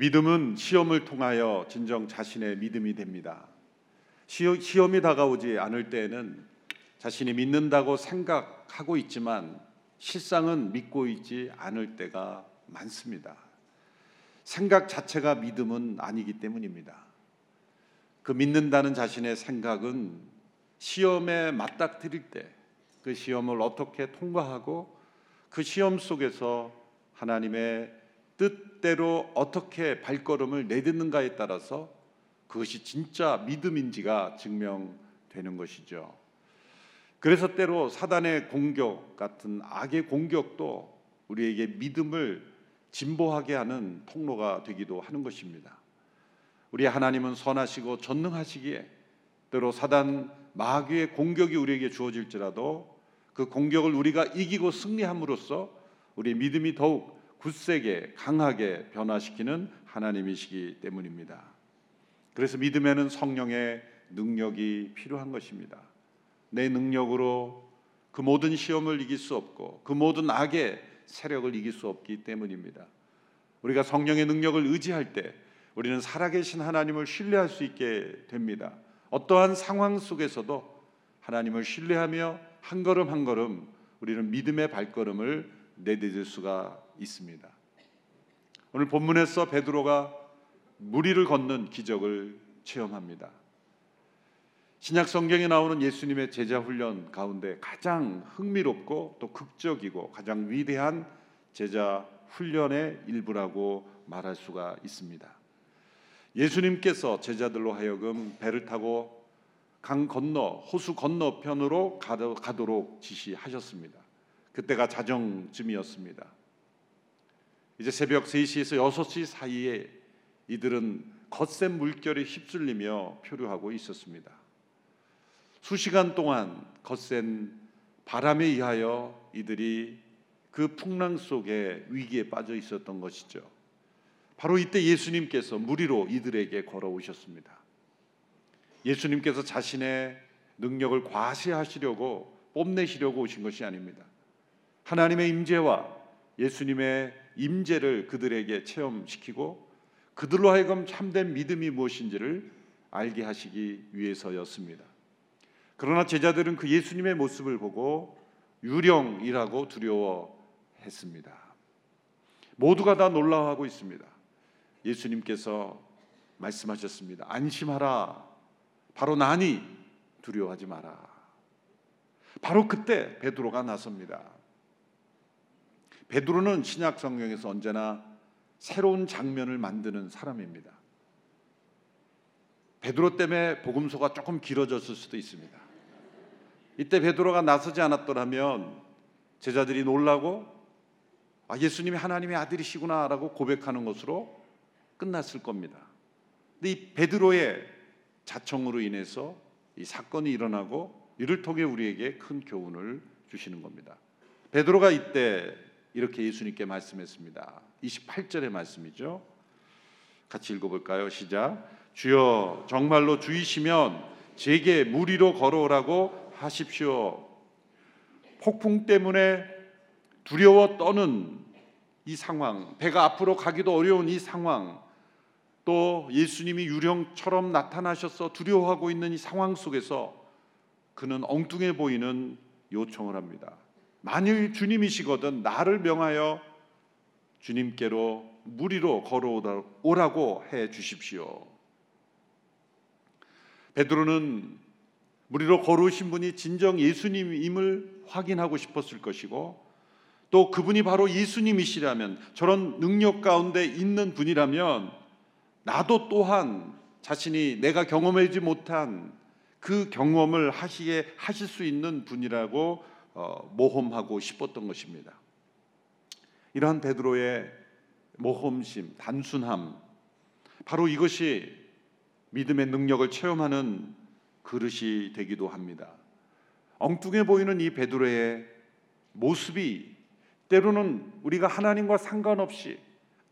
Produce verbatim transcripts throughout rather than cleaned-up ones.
믿음은 시험을 통하여 진정 자신의 믿음이 됩니다. 시험이 다가오지 않을 때에는 자신이 믿는다고 생각하고 있지만 실상은 믿고 있지 않을 때가 많습니다. 생각 자체가 믿음은 아니기 때문입니다. 그 믿는다는 자신의 생각은 시험에 맞닥뜨릴 때 그 시험을 어떻게 통과하고 그 시험 속에서 하나님의 뜻대로 어떻게 발걸음을 내딛는가에 따라서 그것이 진짜 믿음인지가 증명되는 것이죠. 그래서 때로 사단의 공격 같은 악의 공격도 우리에게 믿음을 진보하게 하는 통로가 되기도 하는 것입니다. 우리 하나님은 선하시고 전능하시기에 때로 사단 마귀의 공격이 우리에게 주어질지라도 그 공격을 우리가 이기고 승리함으로써 우리 믿음이 더욱 굳세게 강하게 변화시키는 하나님이시기 때문입니다. 그래서 믿음에는 성령의 능력이 필요한 것입니다. 내 능력으로 그 모든 시험을 이길 수 없고 그 모든 악의 세력을 이길 수 없기 때문입니다. 우리가 성령의 능력을 의지할 때 우리는 살아계신 하나님을 신뢰할 수 있게 됩니다. 어떠한 상황 속에서도 하나님을 신뢰하며 한 걸음 한 걸음 우리는 믿음의 발걸음을 내딛을 수가 있습니다. 오늘 본문에서 베드로가 물 위를 걷는 기적을 체험합니다. 신약 성경에 나오는 예수님의 제자 훈련 가운데 가장 흥미롭고 또 극적이고 가장 위대한 제자 훈련의 일부라고 말할 수가 있습니다. 예수님께서 제자들로 하여금 배를 타고 강 건너 호수 건너편으로 가도록 지시하셨습니다. 그때가 자정쯤이었습니다. 이제 새벽 세 시에서 여섯 시 사이에 이들은 거센 물결에 휩쓸리며 표류하고 있었습니다. 수시간 동안 거센 바람에 의하여 이들이 그 풍랑 속에 위기에 빠져 있었던 것이죠. 바로 이때 예수님께서 물 위로 이들에게 걸어오셨습니다. 예수님께서 자신의 능력을 과시하시려고 뽐내시려고 오신 것이 아닙니다. 하나님의 임재와 예수님의 임재를 그들에게 체험시키고 그들로 하여금 참된 믿음이 무엇인지를 알게 하시기 위해서였습니다. 그러나 제자들은 그 예수님의 모습을 보고 유령이라고 두려워했습니다. 모두가 다 놀라워하고 있습니다. 예수님께서 말씀하셨습니다. 안심하라. 바로 나니 두려워하지 마라. 바로 그때 베드로가 나섭니다. 베드로는 신약 성경에서 언제나 새로운 장면을 만드는 사람입니다. 베드로 때문에 복음서가 조금 길어졌을 수도 있습니다. 이때 베드로가 나서지 않았더라면 제자들이 놀라고 아, 예수님이 하나님의 아들이시구나라고 고백하는 것으로 끝났을 겁니다. 근데 이 베드로의 자청으로 인해서 이 사건이 일어나고 이를 통해 우리에게 큰 교훈을 주시는 겁니다. 베드로가 이때 이렇게 예수님께 말씀했습니다. 이십팔 절의 말씀이죠. 같이 읽어볼까요? 시작. 주여 정말로 주이시면 제게 물 위로 걸어오라고 하십시오. 폭풍 때문에 두려워 떠는 이 상황, 배가 앞으로 가기도 어려운 이 상황, 또 예수님이 유령처럼 나타나셔서 두려워하고 있는 이 상황 속에서 그는 엉뚱해 보이는 요청을 합니다. 만일 주님이시거든 나를 명하여 주님께로 물 위로 걸어오라고 해 주십시오. 베드로는 물 위로 걸어오신 분이 진정 예수님임을 확인하고 싶었을 것이고 또 그분이 바로 예수님이시라면 저런 능력 가운데 있는 분이라면 나도 또한 자신이 내가 경험하지 못한 그 경험을 하시게 하실 수 있는 분이라고 어, 모험하고 싶었던 것입니다. 이러한 베드로의 모험심, 단순함, 바로 이것이 믿음의 능력을 체험하는 그릇이 되기도 합니다. 엉뚱해 보이는 이 베드로의 모습이 때로는 우리가 하나님과 상관없이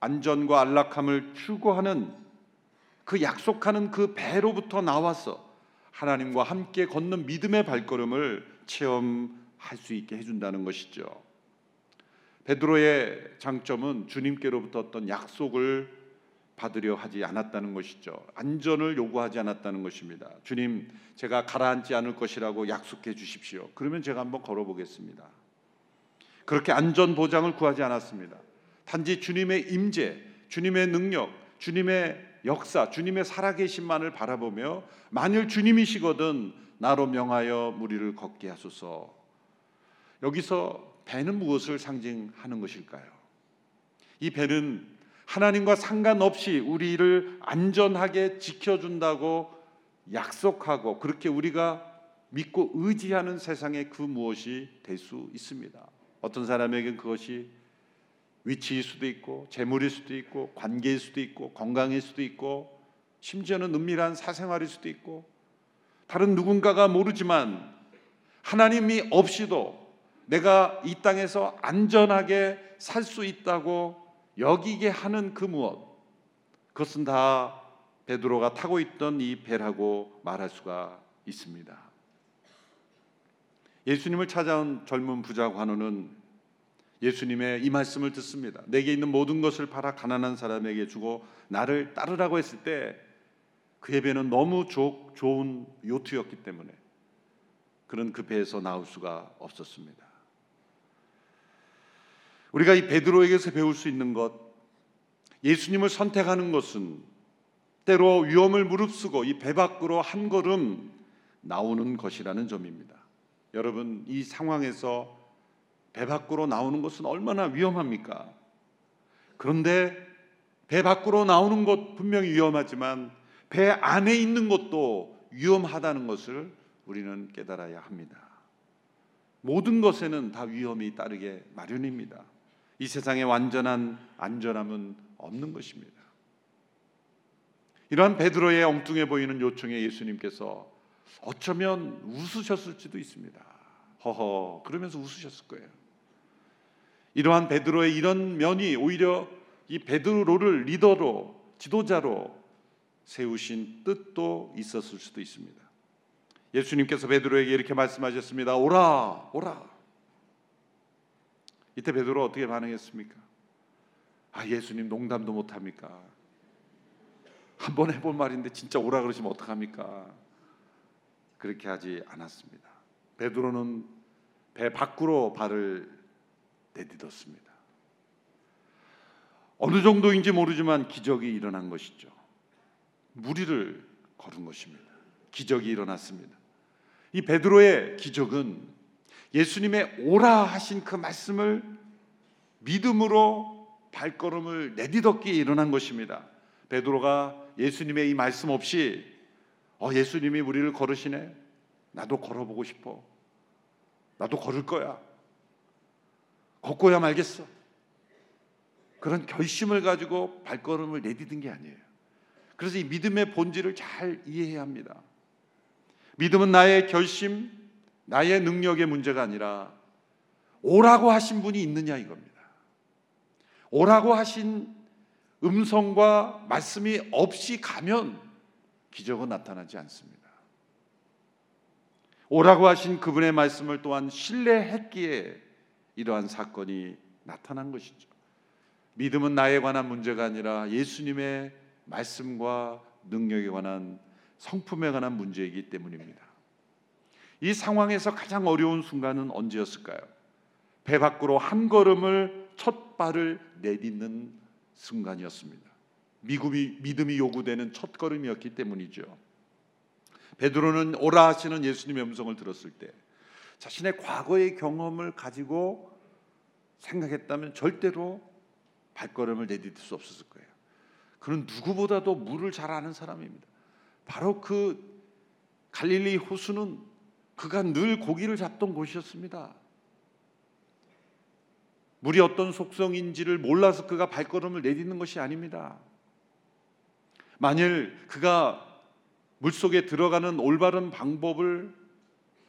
안전과 안락함을 추구하는 그 약속하는 그 배로부터 나와서 하나님과 함께 걷는 믿음의 발걸음을 체험할 수 있게 해준다는 것이죠. 베드로의 장점은 주님께로부터 어떤 약속을 받으려 하지 않았다는 것이죠. 안전을 요구하지 않았다는 것입니다. 주님, 제가 가라앉지 않을 것이라고 약속해 주십시오. 그러면 제가 한번 걸어보겠습니다. 그렇게 안전 보장을 구하지 않았습니다. 단지 주님의 임재, 주님의 능력, 주님의 역사, 주님의 살아계심만을 바라보며 만일 주님이시거든 나로 명하여 무리를 걷게 하소서. 여기서 배는 무엇을 상징하는 것일까요? 이 배는 하나님과 상관없이 우리를 안전하게 지켜준다고 약속하고 그렇게 우리가 믿고 의지하는 세상의 그 무엇이 될 수 있습니다. 어떤 사람에게는 그것이 위치일 수도 있고 재물일 수도 있고 관계일 수도 있고 건강일 수도 있고 심지어는 은밀한 사생활일 수도 있고 다른 누군가가 모르지만 하나님이 없이도 내가 이 땅에서 안전하게 살 수 있다고 여기게 하는 그 무엇, 그것은 다 베드로가 타고 있던 이 배라고 말할 수가 있습니다. 예수님을 찾아온 젊은 부자 관원은 예수님의 이 말씀을 듣습니다. 내게 있는 모든 것을 팔아 가난한 사람에게 주고 나를 따르라고 했을 때 그의 배는 너무 조, 좋은 요트였기 때문에 그는 그 배에서 나올 수가 없었습니다. 우리가 이 베드로에게서 배울 수 있는 것, 예수님을 선택하는 것은 때로 위험을 무릅쓰고 이 배 밖으로 한 걸음 나오는 것이라는 점입니다. 여러분, 이 상황에서 배 밖으로 나오는 것은 얼마나 위험합니까? 그런데 배 밖으로 나오는 것 분명히 위험하지만 배 안에 있는 것도 위험하다는 것을 우리는 깨달아야 합니다. 모든 것에는 다 위험이 따르게 마련입니다. 이 세상에 완전한 안전함은 없는 것입니다. 이러한 베드로의 엉뚱해 보이는 요청에 예수님께서 어쩌면 웃으셨을지도 있습니다. 허허, 그러면서 웃으셨을 거예요. 이러한 베드로의 이런 면이 오히려 이 베드로를 리더로, 지도자로 세우신 뜻도 있었을 수도 있습니다. 예수님께서 베드로에게 이렇게 말씀하셨습니다. 오라, 오라. 이때 베드로 어떻게 반응했습니까? 아, 예수님 농담도 못합니까? 한번 해본 말인데 진짜 오라 그러시면 어떡합니까? 그렇게 하지 않았습니다. 베드로는 배 밖으로 발을 내딛었습니다. 어느 정도인지 모르지만 기적이 일어난 것이죠. 무리를 걸은 것입니다. 기적이 일어났습니다. 이 베드로의 기적은 예수님의 오라 하신 그 말씀을 믿음으로 발걸음을 내딛었기에 일어난 것입니다. 베드로가 예수님의 이 말씀 없이 어, 예수님이 우리를 걸으시네, 나도 걸어보고 싶어, 나도 걸을 거야, 걷고야 말겠어, 그런 결심을 가지고 발걸음을 내딛은 게 아니에요. 그래서 이 믿음의 본질을 잘 이해해야 합니다. 믿음은 나의 결심, 나의 능력의 문제가 아니라 오라고 하신 분이 있느냐 이겁니다. 오라고 하신 음성과 말씀이 없이 가면 기적은 나타나지 않습니다. 오라고 하신 그분의 말씀을 또한 신뢰했기에 이러한 사건이 나타난 것이죠. 믿음은 나에 관한 문제가 아니라 예수님의 말씀과 능력에 관한, 성품에 관한 문제이기 때문입니다. 이 상황에서 가장 어려운 순간은 언제였을까요? 배 밖으로 한 걸음을, 첫 발을 내딛는 순간이었습니다. 믿음이, 믿음이 요구되는 첫 걸음이었기 때문이죠. 베드로는 오라 하시는 예수님의 음성을 들었을 때 자신의 과거의 경험을 가지고 생각했다면 절대로 발걸음을 내딛을 수 없었을 거예요. 그는 누구보다도 물을 잘 아는 사람입니다. 바로 그 갈릴리 호수는 그가 늘 고기를 잡던 곳이었습니다. 물이 어떤 속성인지를 몰라서 그가 발걸음을 내딛는 것이 아닙니다. 만일 그가 물속에 들어가는 올바른 방법을,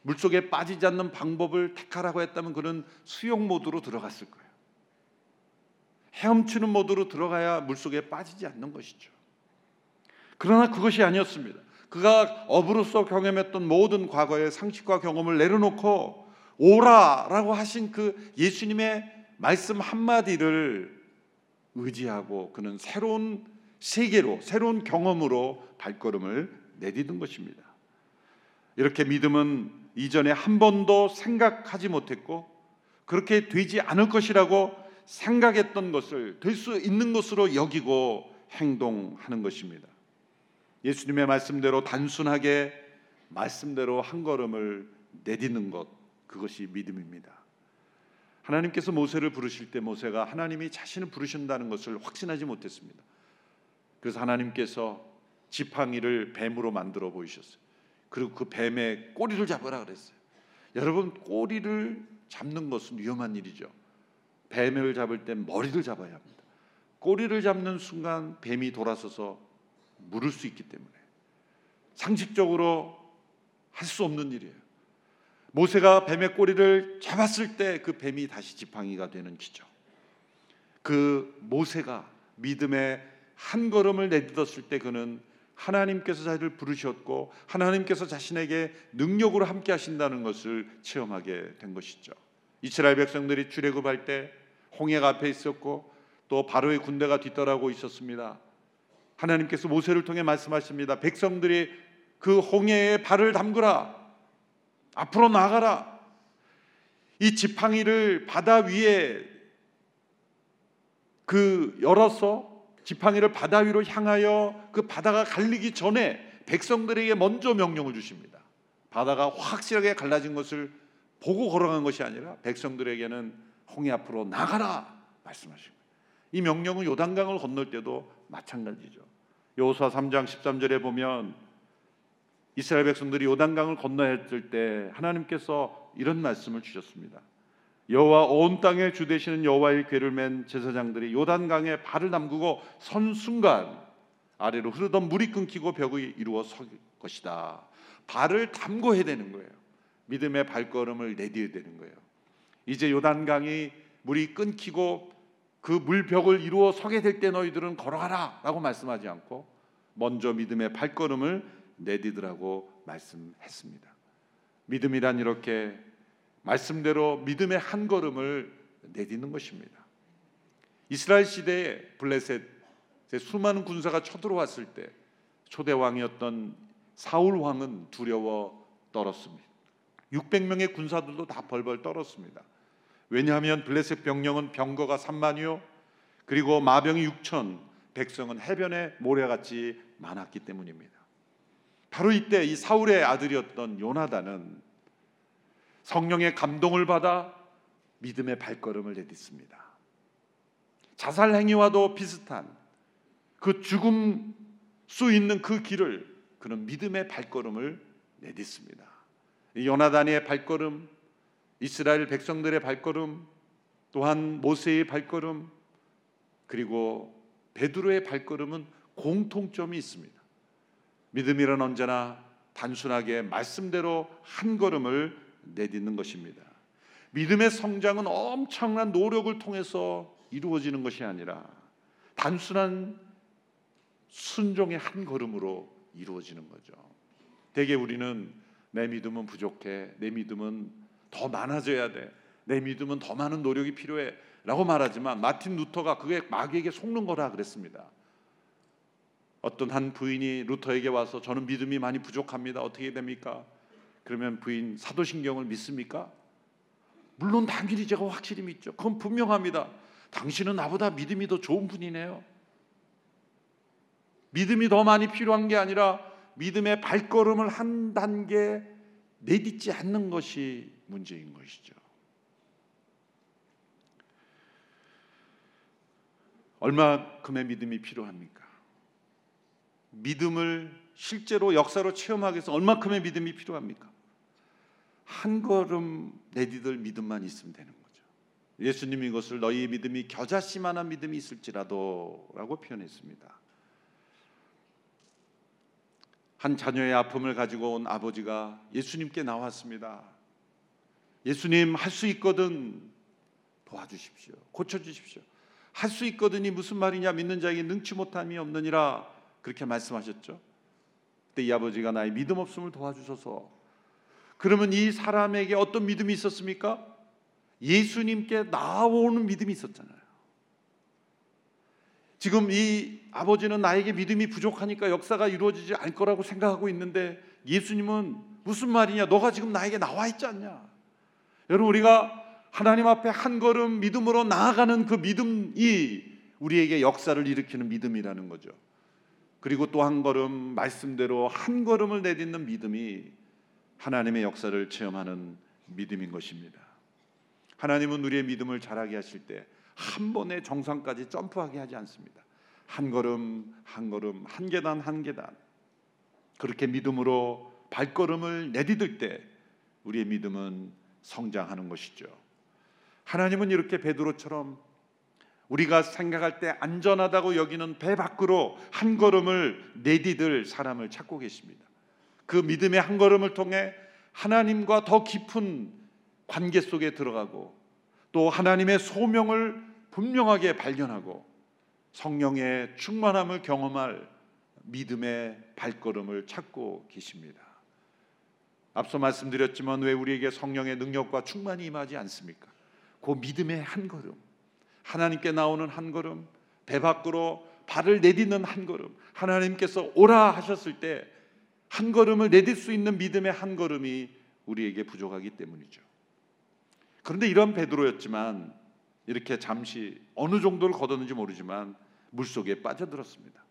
물속에 빠지지 않는 방법을 택하라고 했다면 그는 수영 모드로 들어갔을 거예요. 헤엄치는 모드로 들어가야 물속에 빠지지 않는 것이죠. 그러나 그것이 아니었습니다. 그가 어부로서 경험했던 모든 과거의 상식과 경험을 내려놓고 오라라고 하신 그 예수님의 말씀 한마디를 의지하고 그는 새로운 세계로, 새로운 경험으로 발걸음을 내딛은 것입니다. 이렇게 믿음은 이전에 한 번도 생각하지 못했고 그렇게 되지 않을 것이라고 생각했던 것을 될 수 있는 것으로 여기고 행동하는 것입니다. 예수님의 말씀대로 단순하게 말씀대로 한 걸음을 내딛는 것, 그것이 믿음입니다. 하나님께서 모세를 부르실 때 모세가 하나님이 자신을 부르신다는 것을 확신하지 못했습니다. 그래서 하나님께서 지팡이를 뱀으로 만들어 보이셨어요. 그리고 그 뱀의 꼬리를 잡으라 그랬어요. 여러분, 꼬리를 잡는 것은 위험한 일이죠. 뱀을 잡을 땐 머리를 잡아야 합니다. 꼬리를 잡는 순간 뱀이 돌아서서 물을 수 있기 때문에 상식적으로 할 수 없는 일이에요. 모세가 뱀의 꼬리를 잡았을 때 그 뱀이 다시 지팡이가 되는 기적. 그 모세가 믿음의 한 걸음을 내딛었을 때 그는 하나님께서 자기를 부르셨고 하나님께서 자신에게 능력으로 함께 하신다는 것을 체험하게 된 것이죠. 이스라엘 백성들이 출애굽할 때 홍해가 앞에 있었고 또 바로의 군대가 뒤따라오고 있었습니다. 하나님께서 모세를 통해 말씀하십니다. 백성들이 그 홍해에 발을 담그라, 앞으로 나가라. 이 지팡이를 바다 위에 그 열어서 지팡이를 바다 위로 향하여 그 바다가 갈리기 전에 백성들에게 먼저 명령을 주십니다. 바다가 확실하게 갈라진 것을 보고 걸어간 것이 아니라 백성들에게는 홍해 앞으로 나가라 말씀하십니다. 이 명령은 요단강을 건널 때도 마찬가지죠. 여호수아 삼 장 십삼 절에 보면 이스라엘 백성들이 요단강을 건너야 했을 때 하나님께서 이런 말씀을 주셨습니다. 여호와 온 땅의 주 되시는 여호와의 궤를 맨 제사장들이 요단강에 발을 담그고 선 순간 아래로 흐르던 물이 끊기고 벽이 이루어 설 것이다. 발을 담궈야 되는 거예요. 믿음의 발걸음을 내딛어야 되는 거예요. 이제 요단강이 물이 끊기고 그 물벽을 이루어 서게 될 때 너희들은 걸어가라 라고 말씀하지 않고 먼저 믿음의 발걸음을 내딛으라고 말씀했습니다. 믿음이란 이렇게 말씀대로 믿음의 한 걸음을 내딛는 것입니다. 이스라엘 시대에 블레셋 수많은 군사가 쳐들어왔을 때 초대 왕이었던 사울 왕은 두려워 떨었습니다. 육백 명의 군사들도 다 벌벌 떨었습니다. 왜냐하면 블레셋 병력은 병거가 삼만이요 그리고 마병이 육천, 백성은 해변에 모래같이 많았기 때문입니다. 바로 이때 이 사울의 아들이었던 요나단은 성령의 감동을 받아 믿음의 발걸음을 내딛습니다. 자살 행위와도 비슷한 그 죽음 수 있는 그 길을 그는 믿음의 발걸음을 내딛습니다. 이 요나단의 발걸음, 이스라엘 백성들의 발걸음, 또한 모세의 발걸음, 그리고 베드로의 발걸음은 공통점이 있습니다. 믿음이란 언제나 단순하게 말씀대로 한 걸음을 내딛는 것입니다. 믿음의 성장은 엄청난 노력을 통해서 이루어지는 것이 아니라 단순한 순종의 한 걸음으로 이루어지는 거죠. 대개 우리는 내 믿음은 부족해, 내 믿음은 더 많아져야 돼, 내 믿음은 더 많은 노력이 필요해 라고 말하지만 마틴 루터가 그게 마귀에게 속는 거라 그랬습니다. 어떤 한 부인이 루터에게 와서 저는 믿음이 많이 부족합니다, 어떻게 됩니까? 그러면 부인, 사도신경을 믿습니까? 물론 당연히 제가 확실히 믿죠. 그건 분명합니다. 당신은 나보다 믿음이 더 좋은 분이네요. 믿음이 더 많이 필요한 게 아니라 믿음의 발걸음을 한 단계 내딛지 않는 것이 문제인 것이죠. 얼마큼의 믿음이 필요합니까? 믿음을 실제로 역사로 체험하기 위해서 얼마큼의 믿음이 필요합니까? 한 걸음 내딛을 믿음만 있으면 되는 거죠. 예수님이 이것을 너희의 믿음이 겨자씨만한 믿음이 있을지라도 라고 표현했습니다. 한 자녀의 아픔을 가지고 온 아버지가 예수님께 나왔습니다. 예수님, 할 수 있거든 도와주십시오, 고쳐주십시오. 할 수 있거든이 무슨 말이냐, 믿는 자에게 능치 못함이 없느니라 그렇게 말씀하셨죠. 그때 이 아버지가 나의 믿음 없음을 도와주소서. 그러면 이 사람에게 어떤 믿음이 있었습니까? 예수님께 나아오는 믿음이 있었잖아요. 지금 이 아버지는 나에게 믿음이 부족하니까 역사가 이루어지지 않을 거라고 생각하고 있는데 예수님은 무슨 말이냐, 너가 지금 나에게 나와 있지 않냐. 여러분, 우리가 하나님 앞에 한 걸음 믿음으로 나아가는 그 믿음이 우리에게 역사를 일으키는 믿음이라는 거죠. 그리고 또 한 걸음, 말씀대로 한 걸음을 내딛는 믿음이 하나님의 역사를 체험하는 믿음인 것입니다. 하나님은 우리의 믿음을 자라게 하실 때 한 번에 정상까지 점프하게 하지 않습니다. 한 걸음 한 걸음, 한 계단 한 계단 그렇게 믿음으로 발걸음을 내디딜 때 우리의 믿음은 성장하는 것이죠. 하나님은 이렇게 베드로처럼 우리가 생각할 때 안전하다고 여기는 배 밖으로 한 걸음을 내디딜 사람을 찾고 계십니다. 그 믿음의 한 걸음을 통해 하나님과 더 깊은 관계 속에 들어가고 또 하나님의 소명을 분명하게 발견하고 성령의 충만함을 경험할 믿음의 발걸음을 찾고 계십니다. 앞서 말씀드렸지만 왜 우리에게 성령의 능력과 충만이 임하지 않습니까? 그 믿음의 한 걸음, 하나님께 나오는 한 걸음, 배 밖으로 발을 내딛는 한 걸음, 하나님께서 오라 하셨을 때 한 걸음을 내딛 수 있는 믿음의 한 걸음이 우리에게 부족하기 때문이죠. 그런데 이런 베드로였지만 이렇게 잠시 어느 정도를 걷었는지 모르지만 물속에 빠져들었습니다.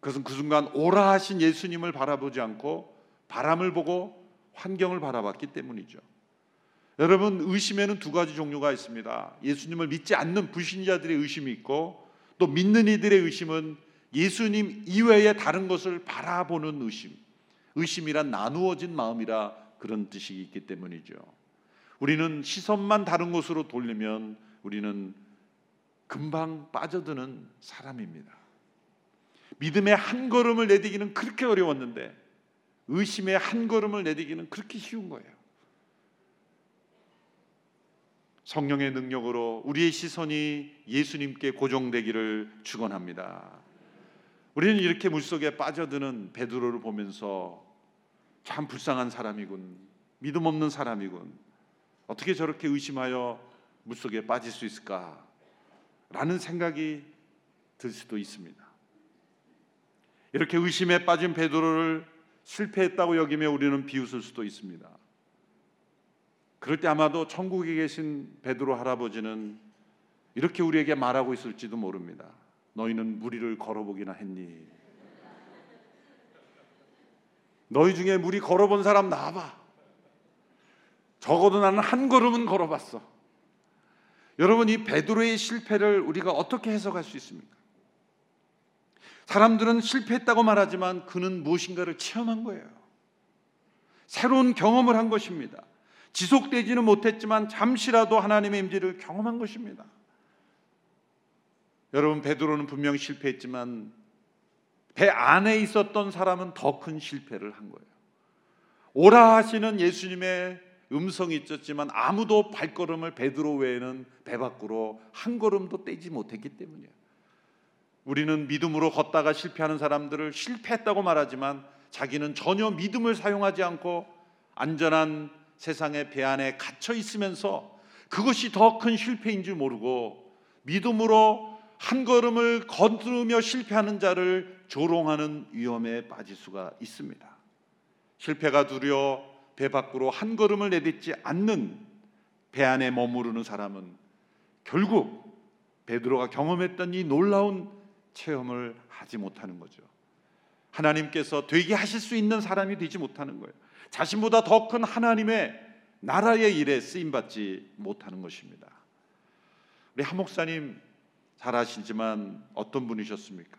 그것은 그 순간 오라 하신 예수님을 바라보지 않고 바람을 보고 환경을 바라봤기 때문이죠. 여러분, 의심에는 두 가지 종류가 있습니다. 예수님을 믿지 않는 불신자들의 의심이 있고 또 믿는 이들의 의심은 예수님 이외의 다른 것을 바라보는 의심, 의심이란 나누어진 마음이라 그런 뜻이 있기 때문이죠. 우리는 시선만 다른 곳으로 돌리면 우리는 금방 빠져드는 사람입니다. 믿음의 한 걸음을 내딛기는 그렇게 어려웠는데 의심의 한 걸음을 내딛기는 그렇게 쉬운 거예요. 성령의 능력으로 우리의 시선이 예수님께 고정되기를 축원합니다. 우리는 이렇게 물속에 빠져드는 베드로를 보면서 참 불쌍한 사람이군, 믿음 없는 사람이군, 어떻게 저렇게 의심하여 물속에 빠질 수 있을까? 라는 생각이 들 수도 있습니다. 이렇게 의심에 빠진 베드로를 실패했다고 여기며 우리는 비웃을 수도 있습니다. 그럴 때 아마도 천국에 계신 베드로 할아버지는 이렇게 우리에게 말하고 있을지도 모릅니다. 너희는 무리를 걸어보기나 했니? 너희 중에 무리 걸어본 사람 나와봐. 적어도 나는 한 걸음은 걸어봤어. 여러분, 이 베드로의 실패를 우리가 어떻게 해석할 수 있습니까? 사람들은 실패했다고 말하지만 그는 무엇인가를 체험한 거예요. 새로운 경험을 한 것입니다. 지속되지는 못했지만 잠시라도 하나님의 임재를 경험한 것입니다. 여러분, 베드로는 분명 실패했지만 배 안에 있었던 사람은 더 큰 실패를 한 거예요. 오라 하시는 예수님의 음성이 있었지만 아무도 발걸음을 베드로 외에는 배 밖으로 한 걸음도 떼지 못했기 때문이에요. 우리는 믿음으로 걷다가 실패하는 사람들을 실패했다고 말하지만 자기는 전혀 믿음을 사용하지 않고 안전한 세상의 배 안에 갇혀 있으면서 그것이 더 큰 실패인 줄 모르고 믿음으로 한 걸음을 거두며 실패하는 자를 조롱하는 위험에 빠질 수가 있습니다. 실패가 두려워 배 밖으로 한 걸음을 내딛지 않는 배 안에 머무르는 사람은 결국 베드로가 경험했던 이 놀라운 체험을 하지 못하는 거죠. 하나님께서 되게 하실 수 있는 사람이 되지 못하는 거예요. 자신보다 더 큰 하나님의 나라의 일에 쓰임받지 못하는 것입니다. 우리 한 목사님 잘 아시지만 어떤 분이셨습니까?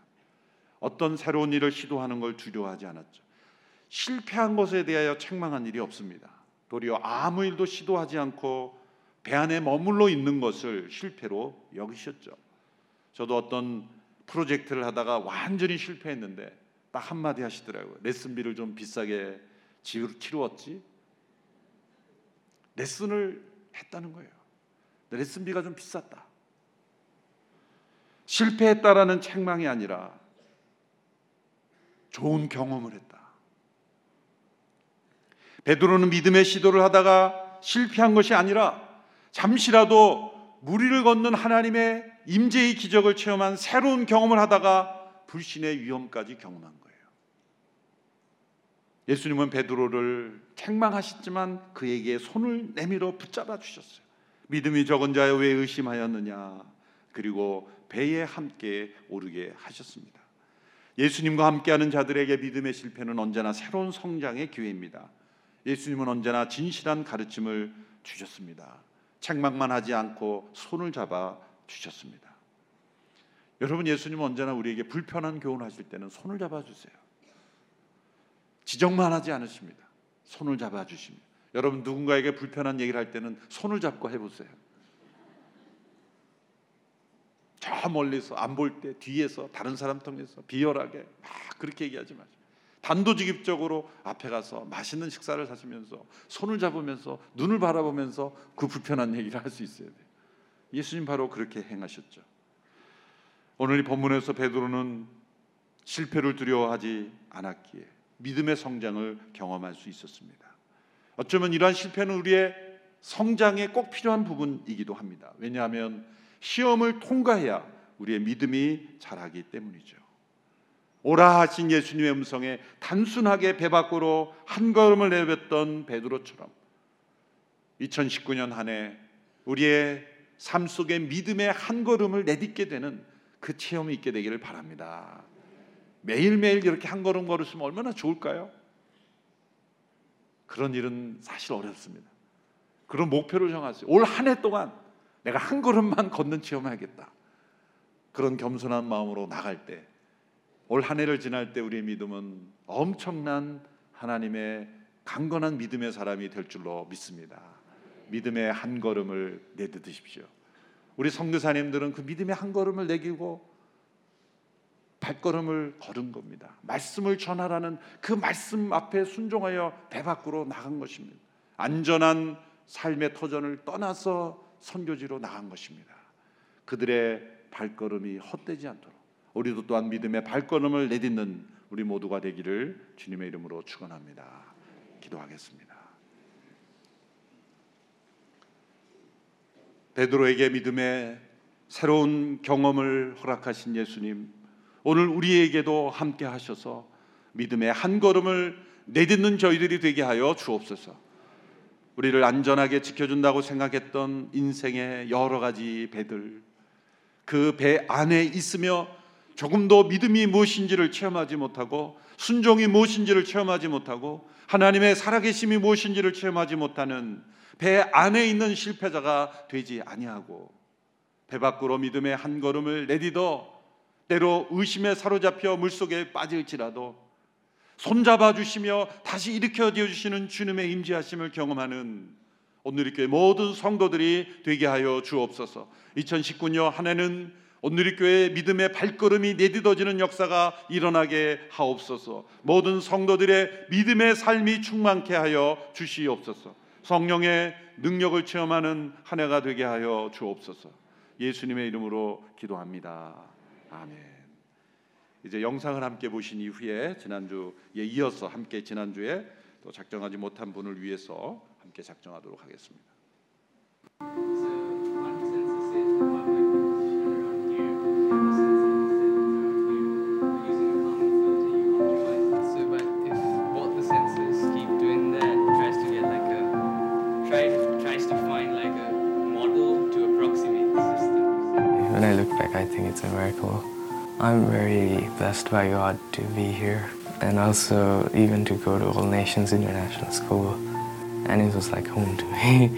어떤 새로운 일을 시도하는 걸 두려워하지 않았죠. 실패한 것에 대하여 책망한 일이 없습니다. 도리어 아무 일도 시도하지 않고 배 안에 머물러 있는 것을 실패로 여기셨죠. 저도 어떤 프로젝트를 하다가 완전히 실패했는데 딱 한마디 하시더라고요. 레슨비를 좀 비싸게 치루었지? 레슨을 했다는 거예요. 레슨비가 좀 비쌌다. 실패했다라는 책망이 아니라 좋은 경험을 했다. 베드로는 믿음의 시도를 하다가 실패한 것이 아니라 잠시라도 무리를 걷는 하나님의 임재의 기적을 체험한 새로운 경험을 하다가 불신의 위험까지 경험한 거예요. 예수님은 베드로를 책망하셨지만 그에게 손을 내밀어 붙잡아 주셨어요. 믿음이 적은 자여 왜 의심하였느냐. 그리고 배에 함께 오르게 하셨습니다. 예수님과 함께하는 자들에게 믿음의 실패는 언제나 새로운 성장의 기회입니다. 예수님은 언제나 진실한 가르침을 주셨습니다. 책망만 하지 않고 손을 잡아 주셨습니다. 여러분, 예수님은 언제나 우리에게 불편한 교훈하실 때는 손을 잡아 주세요. 지적만 하지 않으십니다. 손을 잡아 주십니다. 여러분, 누군가에게 불편한 얘기를 할 때는 손을 잡고 해보세요. 저 멀리서 안 볼 때 뒤에서 다른 사람 통해서 비열하게 막 그렇게 얘기하지 마세요. 단도직입적으로 앞에 가서 맛있는 식사를 사시면서 손을 잡으면서 눈을 바라보면서 그 불편한 얘기를 할 수 있어야 돼요. 예수님 바로 그렇게 행하셨죠. 오늘 이 본문에서 베드로는 실패를 두려워하지 않았기에 믿음의 성장을 경험할 수 있었습니다. 어쩌면 이러한 실패는 우리의 성장에 꼭 필요한 부분이기도 합니다. 왜냐하면 시험을 통과해야 우리의 믿음이 자라기 때문이죠. 오라 하신 예수님의 음성에 단순하게 배 밖으로 한 걸음을 내뱉던 베드로처럼 이천십구 년 한 해 우리의 삶 속에 믿음의 한 걸음을 내딛게 되는 그 체험이 있게 되기를 바랍니다. 매일매일 이렇게 한 걸음 걸으시면 얼마나 좋을까요? 그런 일은 사실 어렵습니다. 그런 목표를 정하세요. 올 한 해 동안 내가 한 걸음만 걷는 체험해야겠다. 그런 겸손한 마음으로 나갈 때, 올 한 해를 지날 때 우리의 믿음은 엄청난 하나님의 강건한 믿음의 사람이 될 줄로 믿습니다. 믿음의 한 걸음을 내딛으십시오. 우리 선교사님들은 그 믿음의 한 걸음을 내딛고 발걸음을 걸은 겁니다. 말씀을 전하라는 그 말씀 앞에 순종하여 배 밖으로 나간 것입니다. 안전한 삶의 터전을 떠나서 선교지로 나간 것입니다. 그들의 발걸음이 헛되지 않도록 우리도 또한 믿음의 발걸음을 내딛는 우리 모두가 되기를 주님의 이름으로 축원합니다. 기도하겠습니다. 베드로에게 믿음의 새로운 경험을 허락하신 예수님, 오늘 우리에게도 함께 하셔서 믿음의 한 걸음을 내딛는 저희들이 되게 하여 주옵소서. 우리를 안전하게 지켜준다고 생각했던 인생의 여러 가지 배들, 그 배 안에 있으며 조금도 믿음이 무엇인지를 체험하지 못하고 순종이 무엇인지를 체험하지 못하고 하나님의 살아계심이 무엇인지를 체험하지 못하는 배 안에 있는 실패자가 되지 아니하고 배 밖으로 믿음의 한 걸음을 내딛어 때로 의심에 사로잡혀 물속에 빠질지라도 손잡아 주시며 다시 일으켜 주시는 주님의 임재하심을 경험하는 온누리 교회 모든 성도들이 되게 하여 주옵소서. 이천십구 년 한 해는 온누리 교회의 믿음의 발걸음이 내딛어지는 역사가 일어나게 하옵소서. 모든 성도들의 믿음의 삶이 충만케 하여 주시옵소서. 성령의 능력을 체험하는 한 해가 되게 하여 주옵소서. 예수님의 이름으로 기도합니다. 아멘. 이제 영상을 함께 보신 이후에 지난주에 이어서 함께 지난주에 또 작정하지 못한 분을 위해서 함께 작정하도록 하겠습니다. It's a miracle. I'm very blessed by God to be here and also even to go to All Nations International School, and it was like home to me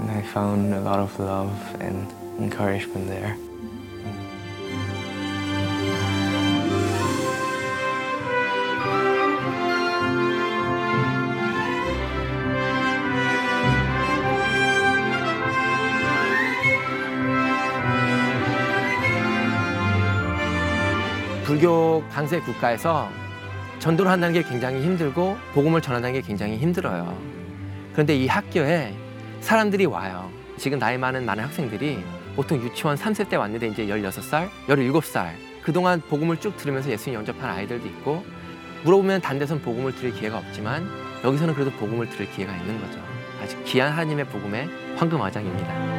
and I found a lot of love and encouragement there. 불교 강세 국가에서 전도를 한다는 게 굉장히 힘들고 복음을 전한다는 게 굉장히 힘들어요. 그런데 이 학교에 사람들이 와요. 지금 나이 많은 많은 학생들이 보통 유치원 삼 세 때 왔는데 이제 열여섯 살, 열일곱 살 그동안 복음을 쭉 들으면서 예수님 영접한 아이들도 있고, 물어보면 다른 데선 복음을 들을 기회가 없지만 여기서는 그래도 복음을 들을 기회가 있는 거죠. 아주 귀한 하나님의 복음의 황금어장입니다.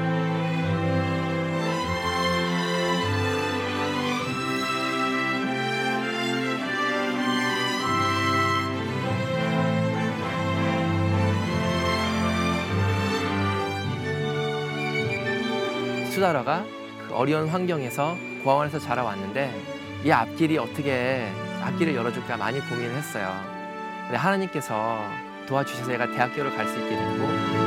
수다라가 그 어려운 환경에서 고아원에서 자라왔는데 이 앞길이 어떻게 앞길을 열어줄까 많이 고민을 했어요. 근데 하나님께서 도와주셔서 제가 대학교를 갈 수 있게 됐고,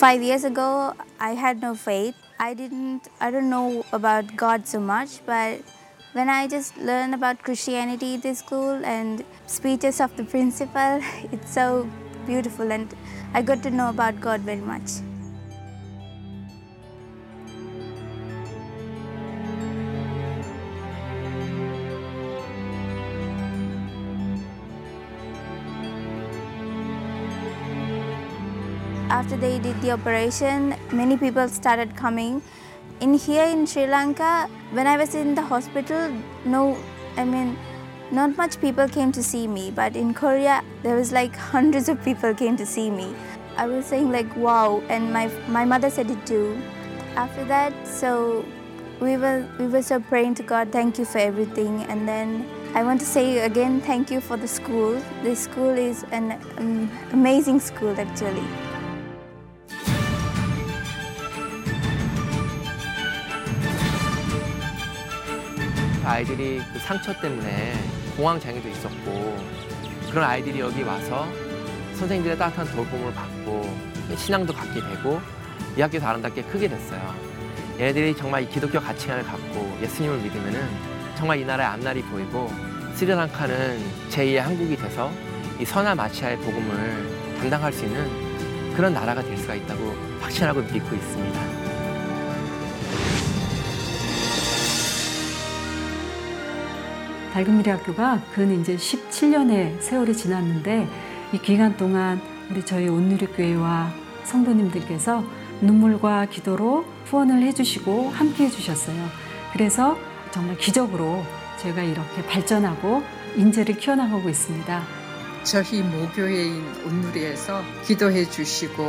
Five years ago, I had no faith. I didn't, I don't know about God so much, but when I just learned about Christianity at this school and speeches of the principal, it's so beautiful and I got to know about God very much. After they did the operation, many people started coming. In here in Sri Lanka, when I was in the hospital, no, I mean, not much people came to see me. But in Korea, there was like hundreds of people came to see me. I was saying like, wow, and my my mother said it too. After that, so we were we were so praying to God, thank you for everything. And then I want to say again, thank you for the school. This school is an um, amazing school, actually. 아이들이 그 상처 때문에 공황장애도 있었고, 그런 아이들이 여기 와서 선생님들의 따뜻한 돌봄을 받고 신앙도 갖게 되고 이 학교에서 아름답게 크게 됐어요. 얘네들이 정말 이 기독교 가치관을 갖고 예수님을 믿으면은 정말 이 나라의 앞날이 보이고, 스리랑카는 제이의 한국이 돼서 이 서남 아시아의 복음을 담당할 수 있는 그런 나라가 될 수가 있다고 확신하고 믿고 있습니다. 밝은 미래 학교가 근 이제 십칠 년의 세월이 지났는데, 이 기간 동안 우리 저희 온누리교회와 성도님들께서 눈물과 기도로 후원을 해주시고 함께 해주셨어요. 그래서 정말 기적으로 저희가 이렇게 발전하고 인재를 키워나가고 있습니다. 저희 모교회인 온누리에서 기도해 주시고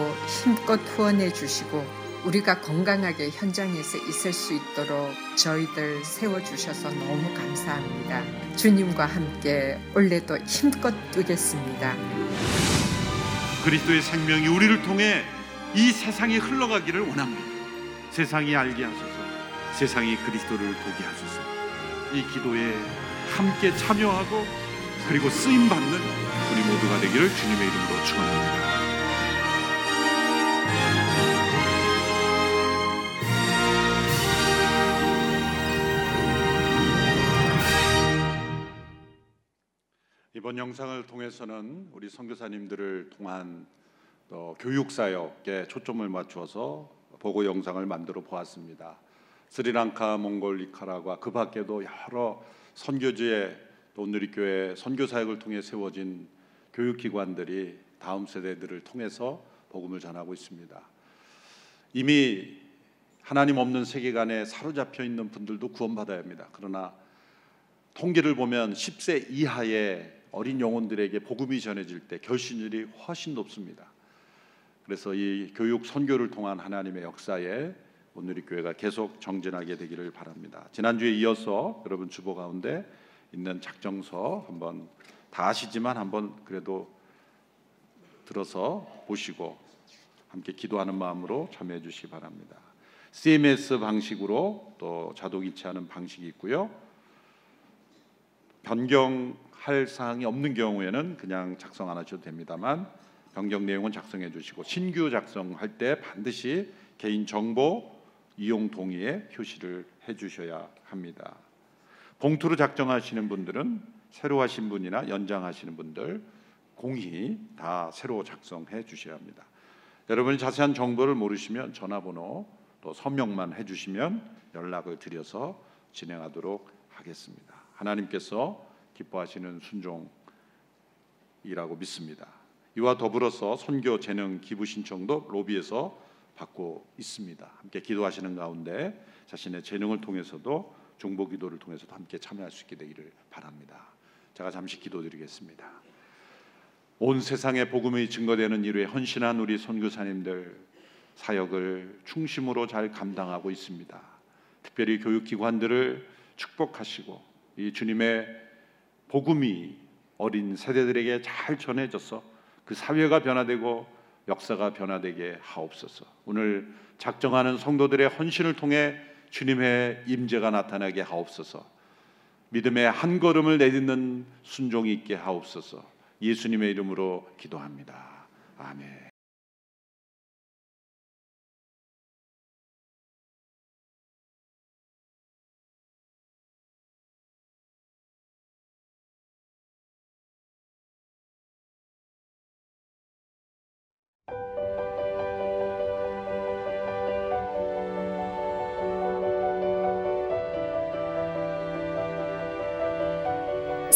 힘껏 후원해 주시고 우리가 건강하게 현장에서 있을 수 있도록 저희들 세워주셔서 너무 감사합니다. 주님과 함께 올해도 힘껏 뛰겠습니다. 그리스도의 생명이 우리를 통해 이 세상에 흘러가기를 원합니다. 세상이 알게 하소서, 세상이 그리스도를 보게 하소서. 이 기도에 함께 참여하고 그리고 쓰임받는 우리 모두가 되기를 주님의 이름으로 축원합니다. 이번 영상을 통해서는 우리 선교사님들을 통한 교육사역에 초점을 맞추어서 보고 영상을 만들어 보았습니다. 스리랑카, 몽골, 니카라과 그 밖에도 여러 선교지에 또 온누리교회 선교사역을 통해 세워진 교육기관들이 다음 세대들을 통해서 복음을 전하고 있습니다. 이미 하나님 없는 세계관에 사로잡혀 있는 분들도 구원받아야 합니다. 그러나 통계를 보면 십 세 이하의 어린 영혼들에게 복음이 전해질 때 결신율이 훨씬 높습니다. 그래서 이 교육 선교를 통한 하나님의 역사에 온누리교회가 계속 정진하게 되기를 바랍니다. 지난주에 이어서 여러분 주보 가운데 있는 작정서 한번 다 아시지만 한번 그래도 들어서 보시고 함께 기도하는 마음으로 참여해 주시기 바랍니다. 씨엠에스 방식으로 또 자동 이체하는 방식이 있고요. 변경할 사항이 없는 경우에는 그냥 작성 안 하셔도 됩니다만 변경 내용은 작성해 주시고, 신규 작성할 때 반드시 개인정보 이용 동의에 표시를 해 주셔야 합니다. 봉투로 작성하시는 분들은 새로 하신 분이나 연장하시는 분들 공히 다 새로 작성해 주셔야 합니다. 여러분이 자세한 정보를 모르시면 전화번호 또 서명만 해 주시면 연락을 드려서 진행하도록 하겠습니다. 하나님께서 기뻐하시는 순종이라고 믿습니다. 이와 더불어서 선교 재능 기부 신청도 로비에서 받고 있습니다. 함께 기도하시는 가운데 자신의 재능을 통해서도 중보 기도를 통해서도 함께 참여할 수 있게 되기를 바랍니다. 제가 잠시 기도드리겠습니다. 온 세상에 복음이 증거되는 일에 헌신한 우리 선교사님들, 사역을 중심으로 잘 감당하고 있습니다. 특별히 교육기관들을 축복하시고 이 주님의 복음이 어린 세대들에게 잘 전해져서 그 사회가 변화되고 역사가 변화되게 하옵소서. 오늘 작정하는 성도들의 헌신을 통해 주님의 임재가 나타나게 하옵소서. 믿음의 한 걸음을 내딛는 순종이 있게 하옵소서. 예수님의 이름으로 기도합니다. 아멘.